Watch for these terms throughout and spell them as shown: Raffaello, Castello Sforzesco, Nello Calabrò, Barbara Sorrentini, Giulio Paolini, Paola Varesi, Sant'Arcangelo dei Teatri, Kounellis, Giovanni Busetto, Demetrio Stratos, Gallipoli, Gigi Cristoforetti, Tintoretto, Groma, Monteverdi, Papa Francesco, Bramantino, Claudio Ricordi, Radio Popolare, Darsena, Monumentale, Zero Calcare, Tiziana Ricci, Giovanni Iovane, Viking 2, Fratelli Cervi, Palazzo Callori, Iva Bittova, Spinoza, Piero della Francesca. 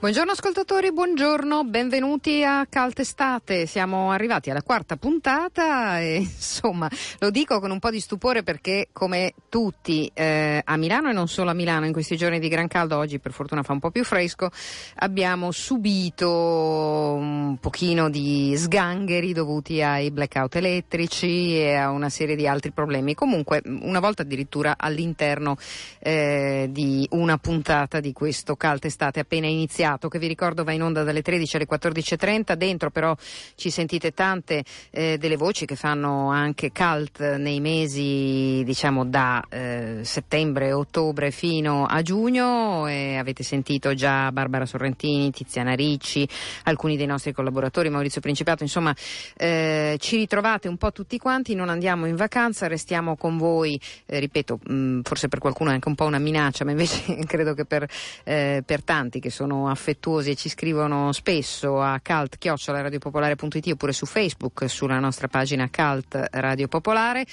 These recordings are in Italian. Buongiorno ascoltatori, buongiorno, benvenuti a Caltestate. Siamo arrivati alla quarta puntata e insomma lo dico con un po' di stupore perché come tutti a Milano e non solo a Milano in questi giorni di gran caldo, oggi per fortuna fa un po' più fresco, abbiamo subito un pochino di sgangheri dovuti ai blackout elettrici e a una serie di altri problemi. Comunque una volta addirittura all'interno di una puntata di questo Caltestate appena iniziato, che vi ricordo va in onda dalle 13 alle 14.30, dentro però ci sentite tante delle voci che fanno anche cult nei mesi diciamo da settembre, ottobre fino a giugno, e avete sentito già Barbara Sorrentini, Tiziana Ricci, alcuni dei nostri collaboratori, Maurizio Principato, insomma ci ritrovate un po' tutti quanti, non andiamo in vacanza, restiamo con voi, ripeto forse per qualcuno è anche un po' una minaccia, ma invece credo che per tanti che sono affetti e ci scrivono spesso a cult@radiopopolare.it oppure su Facebook sulla nostra pagina Cult Radio Popolare,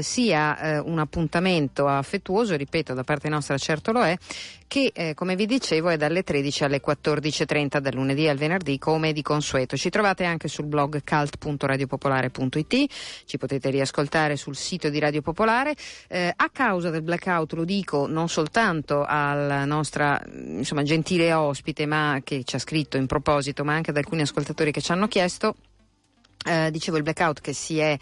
sia un appuntamento affettuoso, ripeto, da parte nostra certo lo è, che come vi dicevo è dalle 13 alle 14.30 dal lunedì al venerdì come di consueto. Ci trovate anche sul blog cult.radiopopolare.it, ci potete riascoltare sul sito di Radio Popolare. A causa del blackout, lo dico non soltanto alla nostra insomma gentile ospite ma che ci ha scritto in proposito, ma anche ad alcuni ascoltatori che ci hanno chiesto, dicevo il blackout che si è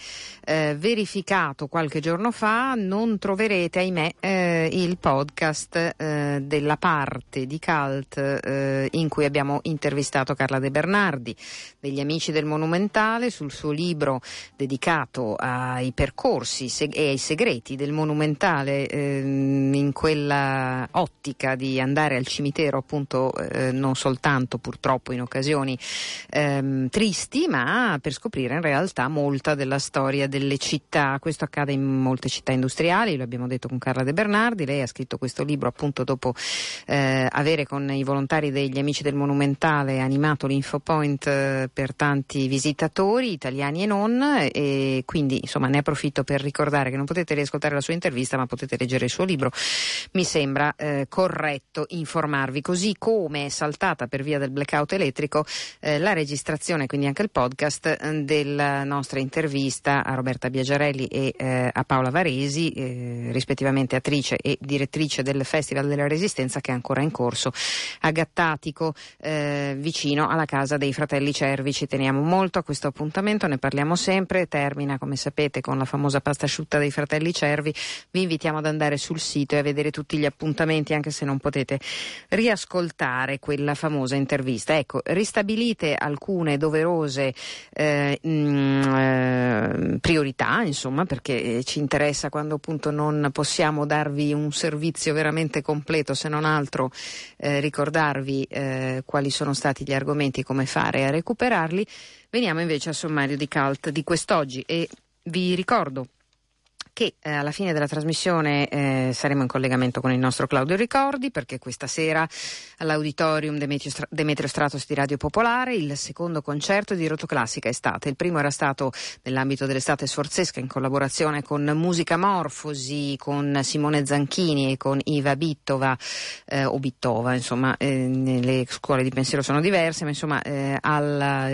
verificato qualche giorno fa, non troverete ahimè il podcast della parte di Cult in cui abbiamo intervistato Carla De Bernardi degli Amici del Monumentale sul suo libro dedicato ai percorsi e ai segreti del Monumentale, in quella ottica di andare al cimitero appunto non soltanto purtroppo in occasioni tristi, ma per scoprire in realtà molta della storia delle città. Questo accade in molte città industriali, lo abbiamo detto con Carla De Bernardi, lei ha scritto questo libro appunto dopo avere con i volontari degli Amici del Monumentale animato l'Infopoint per tanti visitatori italiani e non, e quindi insomma ne approfitto per ricordare che non potete riascoltare la sua intervista ma potete leggere il suo libro, mi sembra corretto informarvi. Così come è saltata per via del blackout elettrico la registrazione, quindi anche il podcast della nostra intervista a Roberta Biaggiarelli e a Paola Varesi, rispettivamente attrice e direttrice del Festival della Resistenza, che è ancora in corso a Gattatico, vicino alla casa dei Fratelli Cervi. Ci teniamo molto a questo appuntamento, ne parliamo sempre, termina come sapete con la famosa pasta asciutta dei Fratelli Cervi. Vi invitiamo ad andare sul sito e a vedere tutti gli appuntamenti, anche se non potete riascoltare quella famosa intervista. Ecco, ristabilite alcune doverose priorità, insomma, perché ci interessa, quando appunto non possiamo darvi un servizio veramente completo, se non altro ricordarvi quali sono stati gli argomenti, come fare a recuperarli. Veniamo invece al sommario di Cult di quest'oggi e vi ricordo che alla fine della trasmissione saremo in collegamento con il nostro Claudio Ricordi, perché questa sera all'Auditorium Demetrio Stratos di Radio Popolare il secondo concerto di Rotoclassica Estate. Il primo era stato nell'ambito dell'estate sforzesca, in collaborazione con Musica Morfosi, con Simone Zanchini e con Iva Bittova, o Bittova, insomma, le scuole di pensiero sono diverse, ma insomma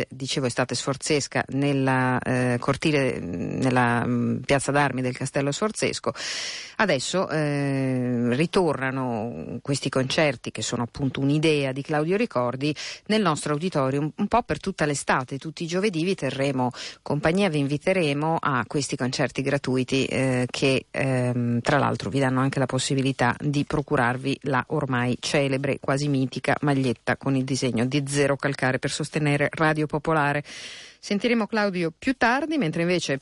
estate sforzesca nella cortile, nella piazza d'armi del Castello Sforzesco. Adesso ritornano questi concerti, che sono appunto un'idea di Claudio Ricordi, nel nostro auditorium un po' per tutta l'estate. Tutti i giovedì vi terremo compagnia, vi inviteremo a questi concerti gratuiti che tra l'altro vi danno anche la possibilità di procurarvi la ormai celebre, quasi mitica maglietta con il disegno di Zero Calcare per sostenere Radio Popolare. Sentiremo Claudio più tardi, mentre invece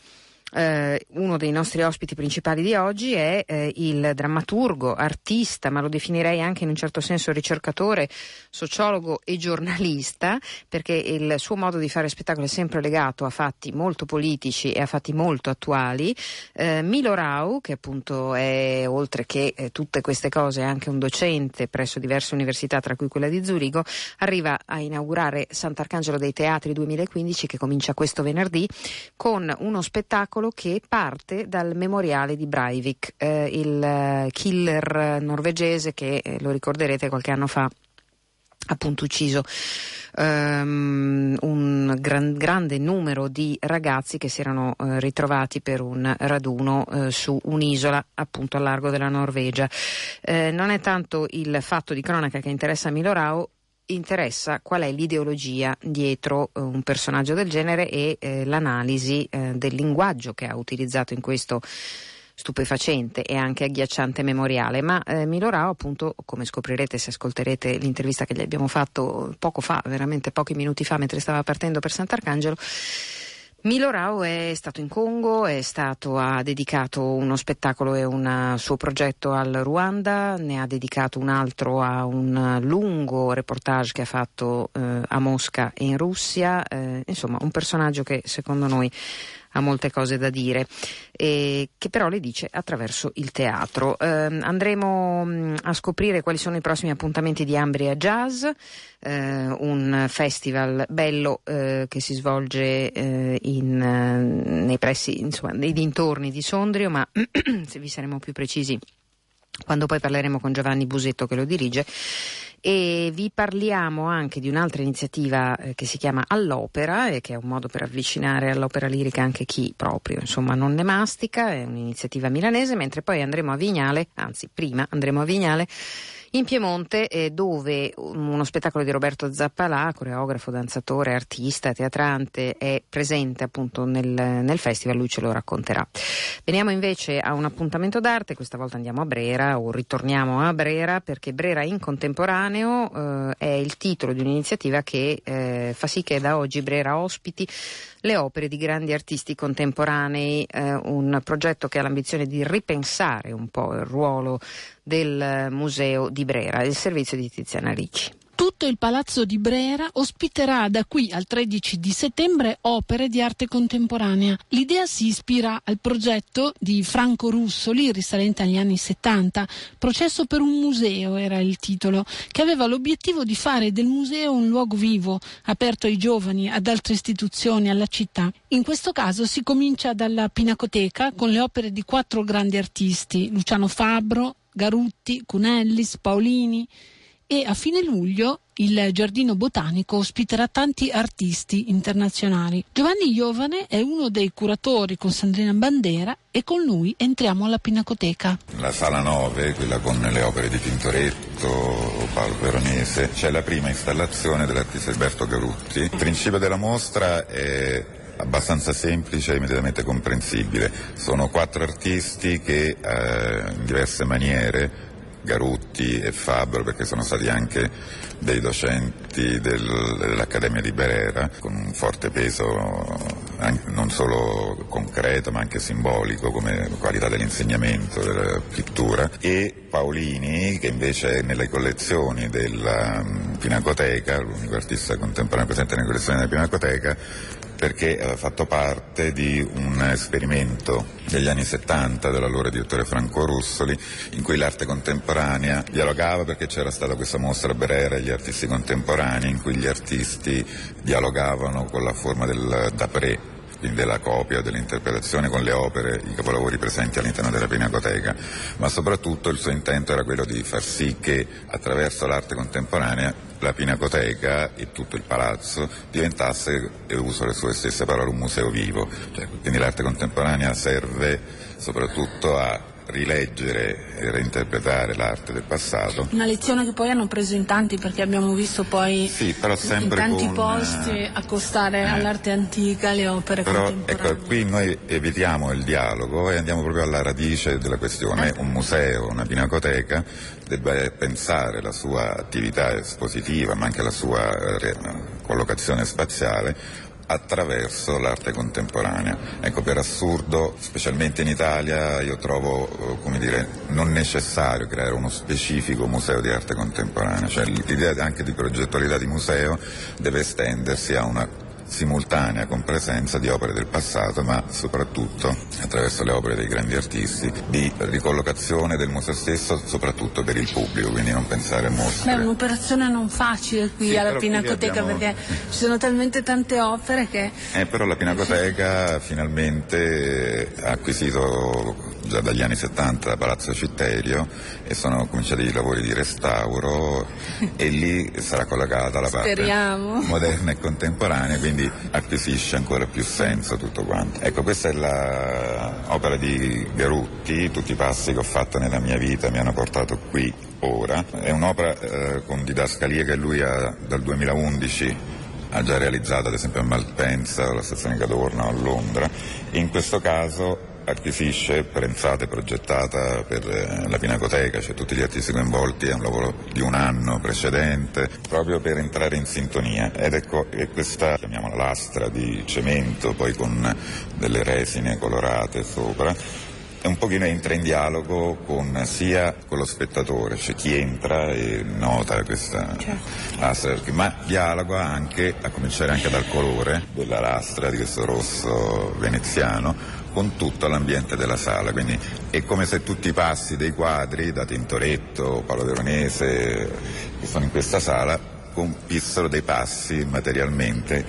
uno dei nostri ospiti principali di oggi è il drammaturgo, artista, ma lo definirei anche in un certo senso ricercatore, sociologo e giornalista, perché il suo modo di fare spettacolo è sempre legato a fatti molto politici e a fatti molto attuali. Milo Rau, che appunto è, oltre che tutte queste cose, anche un docente presso diverse università, tra cui quella di Zurigo, arriva a inaugurare Sant'Arcangelo dei Teatri 2015, che comincia questo venerdì, con uno spettacolo che parte dal memoriale di Breivik, il killer norvegese che, lo ricorderete, qualche anno fa appunto ucciso un grande numero di ragazzi che si erano ritrovati per un raduno su un'isola appunto al largo della Norvegia. Non è tanto il fatto di cronaca che interessa a Milo Rau, interessa qual è l'ideologia dietro un personaggio del genere e l'analisi del linguaggio che ha utilizzato in questo stupefacente e anche agghiacciante memoriale. Ma Milo Rau, appunto, come scoprirete se ascolterete l'intervista che gli abbiamo fatto poco fa, veramente pochi minuti fa, mentre stava partendo per Sant'Arcangelo, Milo Rau è stato in Congo, ha dedicato uno spettacolo e un suo progetto al Ruanda, ne ha dedicato un altro a un lungo reportage che ha fatto a Mosca e in Russia. Insomma, un personaggio che secondo noi ha molte cose da dire e che però le dice attraverso il teatro. Andremo a scoprire quali sono i prossimi appuntamenti di Ambria Jazz, un festival bello che si svolge nei pressi, insomma, nei dintorni di Sondrio, ma se vi saremo più precisi quando poi parleremo con Giovanni Busetto che lo dirige. E vi parliamo anche di un'altra iniziativa che si chiama All'Opera, e che è un modo per avvicinare all'opera lirica anche chi proprio, insomma, non ne mastica. È un'iniziativa milanese, mentre poi andremo a Vignale, anzi prima andremo a Vignale in Piemonte, dove uno spettacolo di Roberto Zappalà, coreografo, danzatore, artista, teatrante, è presente appunto nel festival. Lui ce lo racconterà. Veniamo invece a un appuntamento d'arte. Questa volta andiamo a Brera, o ritorniamo a Brera, perché Brera in contemporaneo è il titolo di un'iniziativa che fa sì che da oggi Brera ospiti le opere di grandi artisti contemporanei, un progetto che ha l'ambizione di ripensare un po' il ruolo del Museo di Brera. Il servizio di Tiziana Ricci. Tutto il Palazzo di Brera ospiterà da qui al 13 di settembre opere di arte contemporanea. L'idea si ispira al progetto di Franco Russoli, risalente agli anni 70, Processo per un museo era il titolo, che aveva l'obiettivo di fare del museo un luogo vivo, aperto ai giovani, ad altre istituzioni, alla città. In questo caso si comincia dalla Pinacoteca con le opere di 4 grandi artisti, Luciano Fabro, Garutti, Kounellis, Paolini. e a fine luglio il Giardino Botanico ospiterà tanti artisti internazionali. Giovanni Iovane è uno dei curatori con Sandrina Bandera e con lui entriamo alla Pinacoteca. La sala 9, quella con le opere di Tintoretto, Paolo Veronese, c'è la prima installazione dell'artista Alberto Garutti. Il principio della mostra è abbastanza semplice e immediatamente comprensibile. Sono quattro artisti che in diverse maniere, Garutti e Fabro, perché sono stati anche dei docenti dell'Accademia di Brera, con un forte peso anche, non solo concreto ma anche simbolico come qualità dell'insegnamento, della pittura, e Paolini, che invece è nelle collezioni della Pinacoteca, l'unico artista contemporaneo presente nelle collezioni della Pinacoteca, perché ha fatto parte di un esperimento degli anni 70 dell'allora direttore Franco Russoli, in cui l'arte contemporanea dialogava, perché c'era stata questa mostra a Brera, gli artisti contemporanei, in cui gli artisti dialogavano con la forma del d'après, quindi della copia, dell'interpretazione, con le opere, i capolavori presenti all'interno della Pinacoteca, ma soprattutto il suo intento era quello di far sì che attraverso l'arte contemporanea la Pinacoteca e tutto il palazzo diventasse, e uso le sue stesse parole, un museo vivo. Quindi l'arte contemporanea serve soprattutto a rileggere e reinterpretare l'arte del passato. Una lezione che poi hanno preso in tanti, perché abbiamo visto poi sì, però sempre in tanti posti accostare all'arte antica le opere contemporanee. Ecco, qui noi evitiamo il dialogo e andiamo proprio alla radice della questione. Un museo, una pinacoteca debba pensare la sua attività espositiva, ma anche la sua collocazione spaziale attraverso l'arte contemporanea. Ecco, per assurdo, specialmente in Italia, io trovo, come dire, non necessario creare uno specifico museo di arte contemporanea, cioè l'idea anche di progettualità di museo deve estendersi a una simultanea con presenza di opere del passato, ma soprattutto, attraverso le opere dei grandi artisti, di ricollocazione del museo stesso, soprattutto per il pubblico, quindi non pensare a mostre. È un'operazione non facile qui, sì, alla Pinacoteca, perché ci sono talmente tante opere che... però la Pinacoteca finalmente ha acquisito già dagli anni 70 da Palazzo Citterio, e sono cominciati i lavori di restauro e lì sarà collocata la parte moderna e contemporanea, quindi acquisisce ancora più senso tutto quanto. Ecco, questa è l'opera di Garutti. Tutti i passi che ho fatto nella mia vita mi hanno portato qui ora. È un'opera con didascalie che lui ha dal 2011 ha già realizzato, ad esempio a Malpensa, alla stazione Cadorna o a Londra. In questo caso acquisisce, pensata e progettata per la Pinacoteca, cioè tutti gli artisti coinvolti, è un lavoro di un anno precedente, proprio per entrare in sintonia. Ed ecco, è questa, chiamiamola lastra di cemento, poi con delle resine colorate sopra, un pochino entra in dialogo con sia con lo spettatore, cioè chi entra e nota questa lastra, ma dialoga anche, a cominciare anche dal colore della lastra, di questo rosso veneziano, con tutto l'ambiente della sala. Quindi è come se tutti i passi dei quadri, da Tintoretto, Paolo Veronese, che sono in questa sala, compissero dei passi materialmente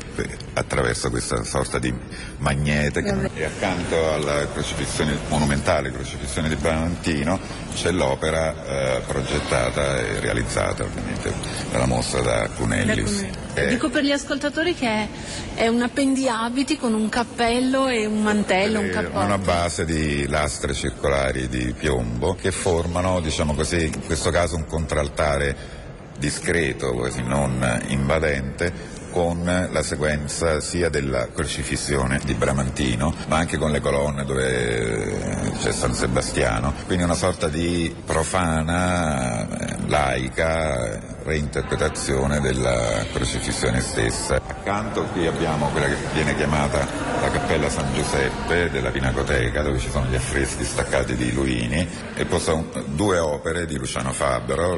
attraverso questa sorta di magnete. E accanto alla crocifissione monumentale, crocifissione di Bramantino, c'è l'opera progettata e realizzata ovviamente dalla mostra da Kounellis. Dico per gli ascoltatori che è un appendiabiti con un cappello e un mantello, un cappotto. Una base di lastre circolari di piombo che formano, diciamo così, in questo caso un contraltare discreto, quasi non invadente, con la sequenza sia della crocifissione di Bramantino, ma anche con le colonne dove c'è San Sebastiano, quindi una sorta di profana, laica reinterpretazione della crocifissione stessa. Accanto qui abbiamo quella che viene chiamata la Cappella San Giuseppe della Pinacoteca, dove ci sono gli affreschi staccati di Luini, e poi sono due opere di Luciano Fabro.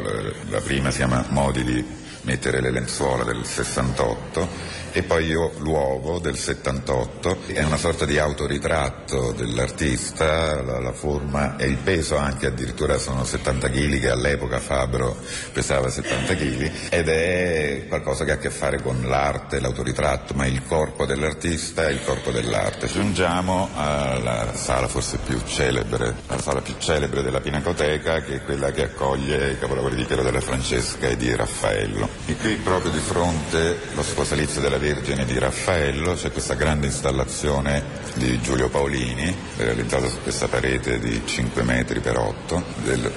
La prima si chiama Modi di mettere le lenzuola del 68 e poi io l'uovo del 78, è una sorta di autoritratto dell'artista, la forma e il peso anche addirittura sono 70 kg, che all'epoca Fabro pesava 70 kg, ed è qualcosa che ha a che fare con l'arte, l'autoritratto, ma il corpo dell'artista e il corpo dell'arte. Giungiamo alla sala forse più celebre, la sala più celebre della Pinacoteca, che è quella che accoglie i capolavori di Piero della Francesca e di Raffaello, e qui proprio di fronte lo sposalizio della Vergine di Raffaello c'è questa grande installazione di Giulio Paolini, realizzata su questa parete di 5 metri per 8,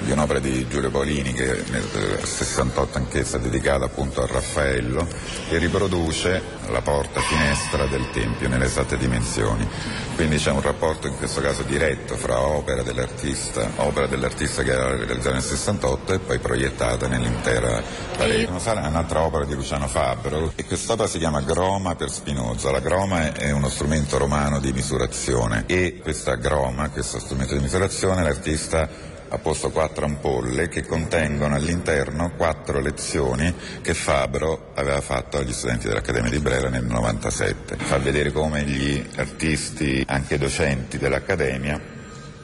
di un'opera di Giulio Paolini che nel 68 anch'essa dedicata appunto a Raffaello, e riproduce la porta finestra del tempio nelle esatte dimensioni. Quindi c'è un rapporto in questo caso diretto fra opera dell'artista che era realizzata nel 68 e poi proiettata nell'intera parete. Un'altra opera di Luciano Fabro, e quest'opera si chiama Groma per Spinoza. La groma è uno strumento romano di misurazione, e questa groma, questo strumento di misurazione, l'artista ha posto 4 ampolle che contengono all'interno 4 lezioni che Fabro aveva fatto agli studenti dell'Accademia di Brera nel 97. Fa vedere come gli artisti, anche docenti dell'Accademia,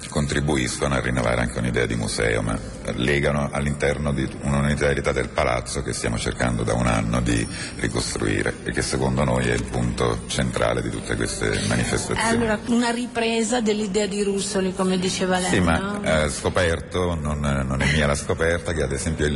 contribuiscono a rinnovare anche un'idea di museo, ma legano all'interno di un'unitarietà del palazzo che stiamo cercando da un anno di ricostruire e che secondo noi è il punto centrale di tutte queste manifestazioni. Allora, una ripresa dell'idea di Russoli, come diceva lei. Sì, ma scoperto, non è mia la scoperta, che ad esempio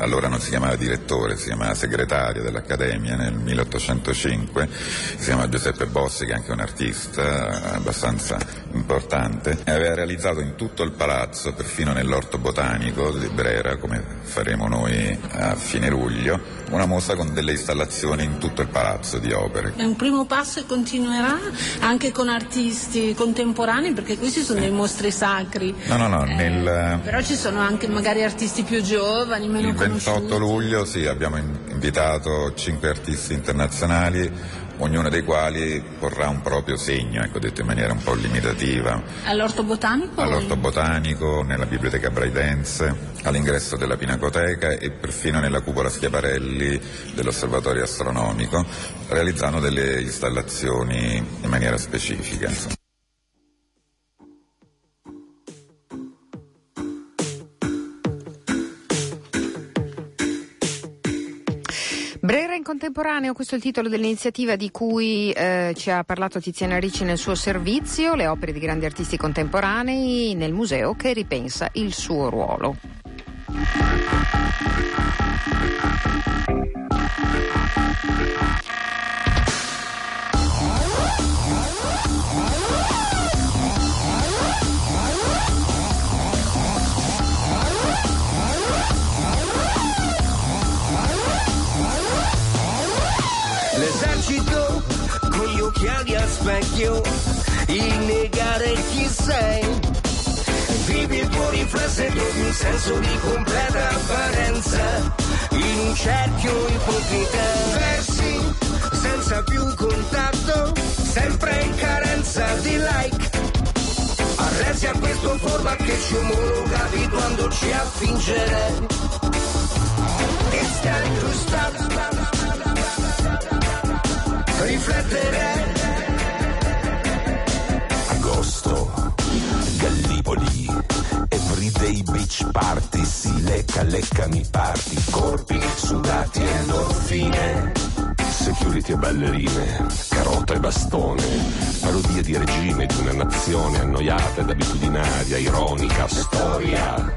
allora non si chiamava direttore, si chiamava segretario dell'Accademia nel 1805, si chiama Giuseppe Bossi, che è anche un artista abbastanza importante, e aveva realizzato in tutto il palazzo, perfino nell'orto botanico di Brera, come faremo noi a fine luglio, una mostra con delle installazioni in tutto il palazzo di opere. È un primo passo e continuerà anche con artisti contemporanei, perché questi sono dei mostri sacri. Però ci sono anche magari artisti più giovani. Il 28 luglio abbiamo invitato 5 artisti internazionali, ognuno dei quali porrà un proprio segno, detto in maniera un po' limitativa. All'Orto Botanico? All'Orto Botanico, nella Biblioteca Braidense, all'ingresso della Pinacoteca e perfino nella Cupola Schiaparelli dell'Osservatorio Astronomico, realizzando delle installazioni in maniera specifica. Brera in contemporaneo, questo è il titolo dell'iniziativa di cui ci ha parlato Tiziana Ricci nel suo servizio, le opere di grandi artisti contemporanei nel museo che ripensa il suo ruolo. L'esercito con gli occhiali a specchio, il negare chi sei, vivi il tuo riflesso e trovi un senso di completa apparenza, in un cerchio ipocrita, versi senza più contatto, sempre in carenza di like, arresi a questo forma che ci omologa abituandoci a fingere, e stai incrustata. Riflettere. Agosto, Gallipoli, everyday beach party, si leccami parti, corpi sudati e endorfine, security e ballerine, carota e bastone, parodia di regime di una nazione annoiata ed abitudinaria, ironica storia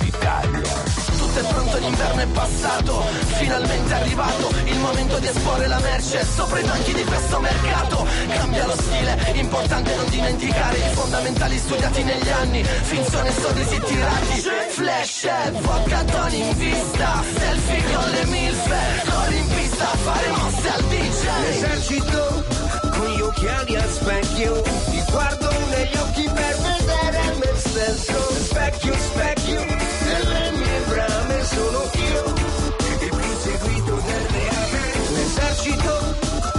d'Italia. È pronto, l'inverno è passato, finalmente è arrivato il momento di esporre la merce sopra i banchi di questo mercato. Cambia lo stile, importante non dimenticare i fondamentali studiati negli anni, finzione e sorrisi tirati, flash e vodka toni in vista, selfie con le milfe, corri in pista a fare mosse al DJ. L'esercito con gli occhiali a specchio, ti guardo negli occhi per vedere me stesso, specchio, specchio, nelle mie brame sono io, il più seguito del reame. L'esercito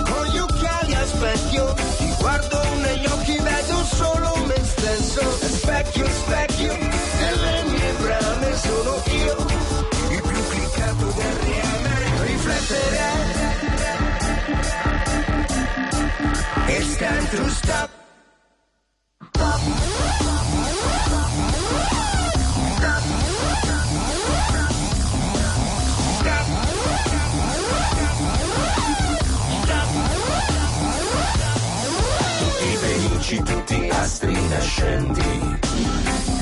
con gli occhiali a specchio, ti guardo negli occhi, vedo solo me stesso, specchio, specchio, nelle mie brame sono io, il più cliccato del reame. Riflettere. It's time to stop. Tutti felici, tutti astrinascenti,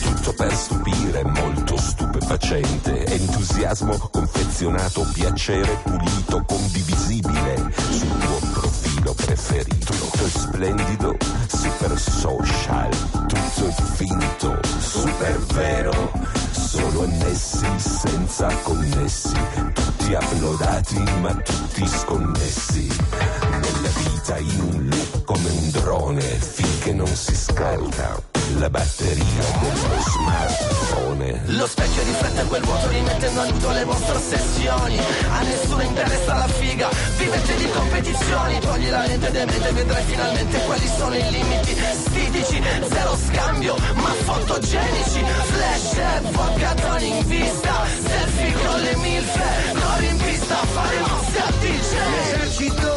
tutto per stupire, molto stupefacente, entusiasmo confezionato, piacere pulito, condivisibile sul tuo profilo preferito, tutto è splendido, super social, tutto è finto, super vero, solo annessi, senza connessi, tutti uploadati ma tutti sconnessi. La vita in un loop come un drone, finché non si scalda la batteria dello smartphone. Lo specchio riflette quel vuoto, rimettendo a nudo le vostre ossessioni. A nessuno interessa la figa, vi mette di competizioni. Togli la lente demente, vedrai finalmente quali sono i limiti stidici. Zero scambio, ma fotogenici. Flash e vodka toni in vista, selfie con le milfe, corri in pista a fare mosse a DJ. L'esercito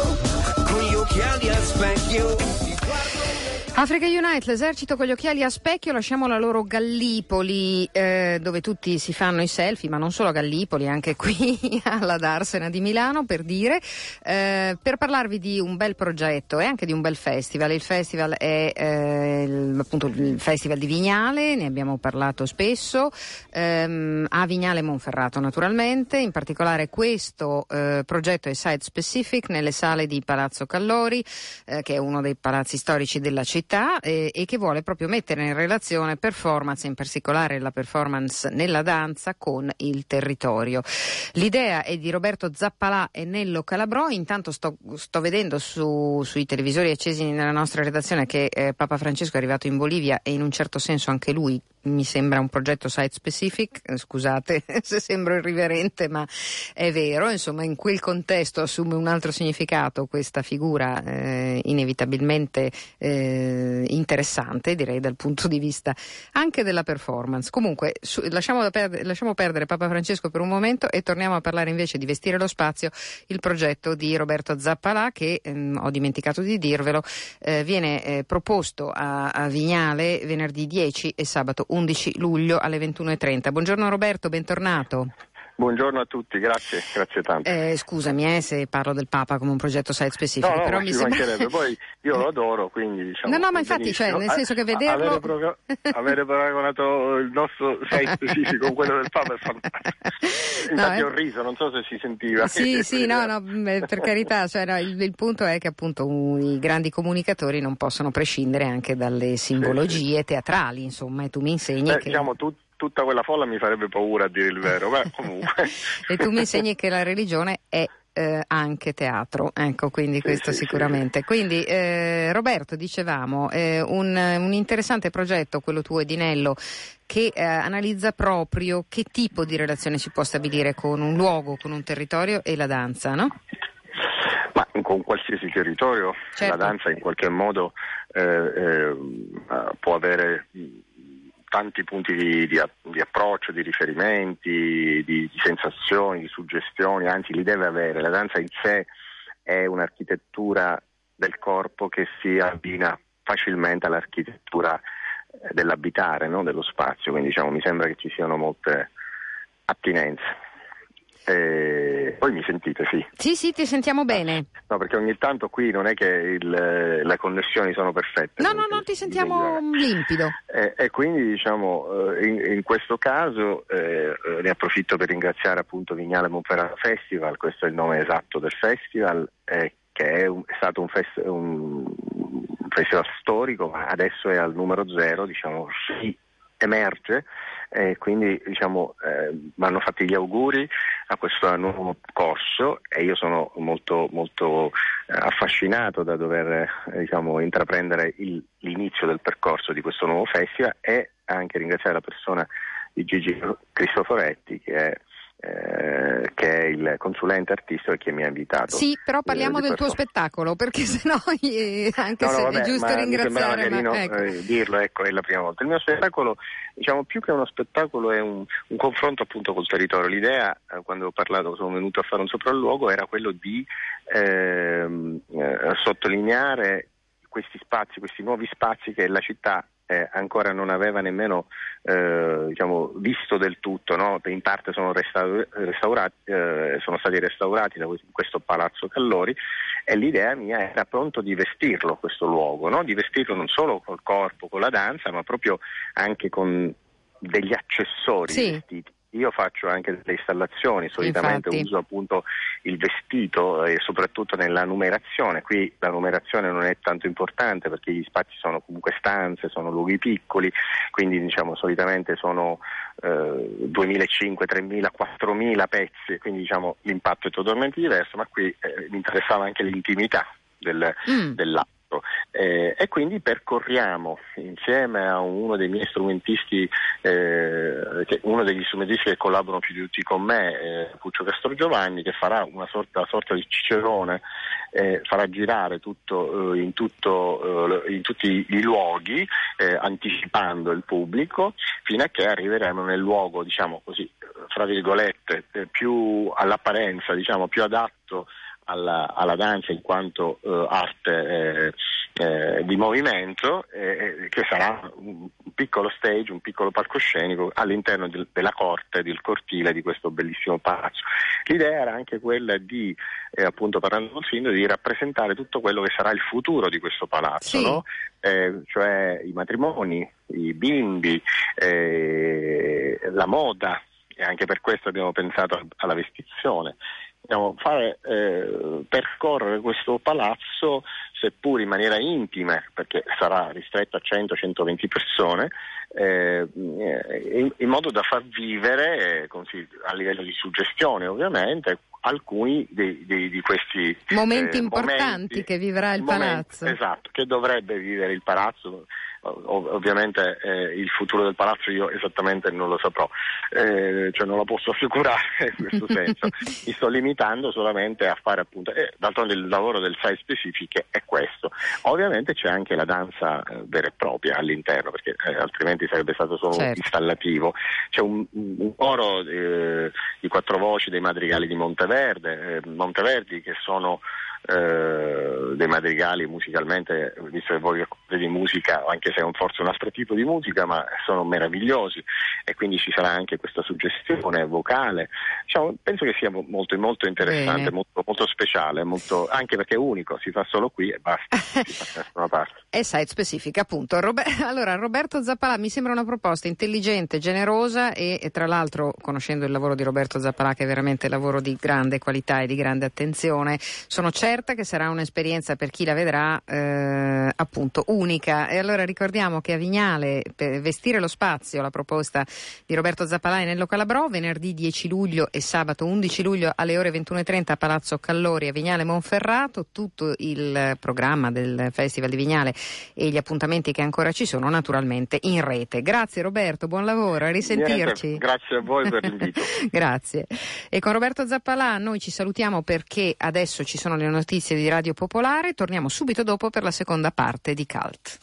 con gli occhiali a specchio. Africa Unite, l'esercito con gli occhiali a specchio, lasciamo la loro Gallipoli, dove tutti si fanno i selfie, ma non solo a Gallipoli, anche qui alla Darsena di Milano, per dire, per parlarvi di un bel progetto e anche di un bel festival. Il festival è appunto il Festival di Vignale, ne abbiamo parlato spesso, a Vignale Monferrato naturalmente, in particolare questo progetto è site specific nelle sale di Palazzo Callori, che è uno dei palazzi storici della città, e che vuole proprio mettere in relazione performance, in particolare la performance nella danza, con il territorio. L'idea è di Roberto Zappalà e Nello Calabrò. Intanto sto vedendo sui televisori accesi nella nostra redazione che Papa Francesco è arrivato in Bolivia, e in un certo senso anche lui mi sembra un progetto site specific, scusate se sembro irriverente, ma è vero, insomma, in quel contesto assume un altro significato questa figura inevitabilmente interessante, direi, dal punto di vista anche della performance. Comunque lasciamo perdere Papa Francesco per un momento e torniamo a parlare invece di Vestire lo Spazio, il progetto di Roberto Zappalà che, ho dimenticato di dirvelo, viene proposto a Vignale venerdì 10 e sabato 11 luglio alle 21:30. Buongiorno Roberto, bentornato. Buongiorno a tutti, grazie tanto. Scusami se parlo del Papa come un progetto site specifico, no, però mi sembra... Poi io lo adoro, quindi diciamo... No, ma infatti, cioè, nel senso che vederlo... Avere paragonato il nostro site specifico con quello del Papa è fantastico. Infatti ho riso, non so se si sentiva. Sì, per carità, cioè, il punto è che appunto i grandi comunicatori non possono prescindere anche dalle simbologie teatrali, insomma, e tu mi insegni che... Diciamo tutta quella folla mi farebbe paura, a dire il vero, beh, comunque. E tu mi insegni che la religione è anche teatro, ecco, quindi questo sicuramente. Sì. Quindi Roberto, dicevamo, un interessante progetto, quello tuo e di Nello, che analizza proprio che tipo di relazione si può stabilire con un luogo, con un territorio e la danza, no? Ma con qualsiasi territorio, certo. La danza in qualche modo può avere... tanti punti di approccio, di riferimenti, di sensazioni, di suggestioni, anzi li deve avere. La danza in sé è un'architettura del corpo che si abbina facilmente all'architettura dell'abitare, no? Dello spazio, quindi diciamo mi sembra che ci siano molte attinenze. Poi mi sentite, sì? Sì, ti sentiamo bene. No, perché ogni tanto qui non è che le connessioni sono perfette. No, ti sentiamo limpido. E quindi diciamo in questo caso ne approfitto per ringraziare appunto Vignale Monferrato Festival, questo è il nome esatto del festival, che è stato un festival storico, ma adesso è al numero 0, diciamo, sì, emerge, quindi diciamo vanno fatti gli auguri a questo nuovo corso, e io sono molto molto affascinato da dover intraprendere l'inizio del percorso di questo nuovo festival, e anche ringraziare la persona di Gigi Cristoforetti che è il consulente artistico che mi ha invitato. Sì, però parliamo del tuo spettacolo, perché sennò è giusto ringraziare, mi sembrava carino, dirlo, ecco, è la prima volta. Il mio spettacolo, diciamo, più che uno spettacolo è un confronto appunto col territorio. L'idea, quando ho parlato, sono venuto a fare un sopralluogo, era quello di sottolineare questi spazi, questi nuovi spazi che la città ancora non aveva nemmeno visto del tutto, no? In parte sono sono stati restaurati da questo Palazzo Callori, e l'idea mia era pronto di vestirlo questo luogo, no? Di vestirlo non solo col corpo, con la danza, ma proprio anche con degli accessori vestiti. Io faccio anche delle installazioni, solitamente uso appunto il vestito, e soprattutto nella numerazione. Qui la numerazione non è tanto importante perché gli spazi sono comunque stanze, sono luoghi piccoli, quindi solitamente sono 2.500, 3.000, 4.000 pezzi, quindi l'impatto è totalmente diverso, ma qui mi interessava anche l'intimità dell'atto. E quindi percorriamo insieme a uno dei miei strumentisti, uno degli strumentisti che collaborano più di tutti con me, Puccio Castrogiovanni, che farà una sorta di Cicerone, farà girare in tutti i luoghi, anticipando il pubblico, fino a che arriveremo nel luogo, fra virgolette, più all'apparenza, più adatto alla danza in quanto arte di movimento, che sarà un piccolo stage, un piccolo palcoscenico all'interno della corte, del cortile di questo bellissimo palazzo. L'idea era anche quella di, appunto parlando col sindaco, di rappresentare tutto quello che sarà il futuro di questo palazzo, no? Cioè i matrimoni, i bimbi, la moda, e anche per questo abbiamo pensato alla vestizione. Dobbiamo fare percorrere questo palazzo, seppur in maniera intima, perché sarà ristretto a 100-120 persone, in modo da far vivere, a livello di suggestione ovviamente, alcuni di questi momenti importanti che vivrà il palazzo. Esatto, che dovrebbe vivere il palazzo. Ovviamente il futuro del palazzo io esattamente non lo saprò, non lo posso assicurare in questo senso. Mi sto limitando solamente a fare appunto, d'altronde il lavoro del Site Specifiche è questo. Ovviamente c'è anche la danza vera e propria all'interno, perché altrimenti sarebbe stato solo installativo. C'è un coro di quattro voci dei madrigali di Monteverdi, che sono dei madrigali musicalmente, visto che voglio di musica, anche se è forse un altro tipo di musica, ma sono meravigliosi, e quindi ci sarà anche questa suggestione vocale. Penso che sia molto, molto interessante, molto, molto speciale, molto, anche perché è unico, si fa solo qui e basta, si fa una parte. E Site Specifiche, appunto. Allora, Roberto Zappalà mi sembra una proposta intelligente, generosa e tra l'altro, conoscendo il lavoro di Roberto Zappalà, che è veramente lavoro di grande qualità e di grande attenzione, sono certa che sarà un'esperienza per chi la vedrà appunto unica. E allora ricordiamo che a Vignale, per vestire lo spazio, la proposta di Roberto Zappalà è nello Calabrò, venerdì 10 luglio e sabato 11 luglio alle ore 21:30 a Palazzo Callori a Vignale Monferrato. Tutto il programma del Festival di Vignale e gli appuntamenti che ancora ci sono naturalmente in rete. Grazie Roberto, buon lavoro, a risentirci. Grazie a voi per l'invito. Grazie. E con Roberto Zappalà noi ci salutiamo, perché adesso ci sono le notizie di Radio Popolare. Torniamo subito dopo per la seconda parte di Cult.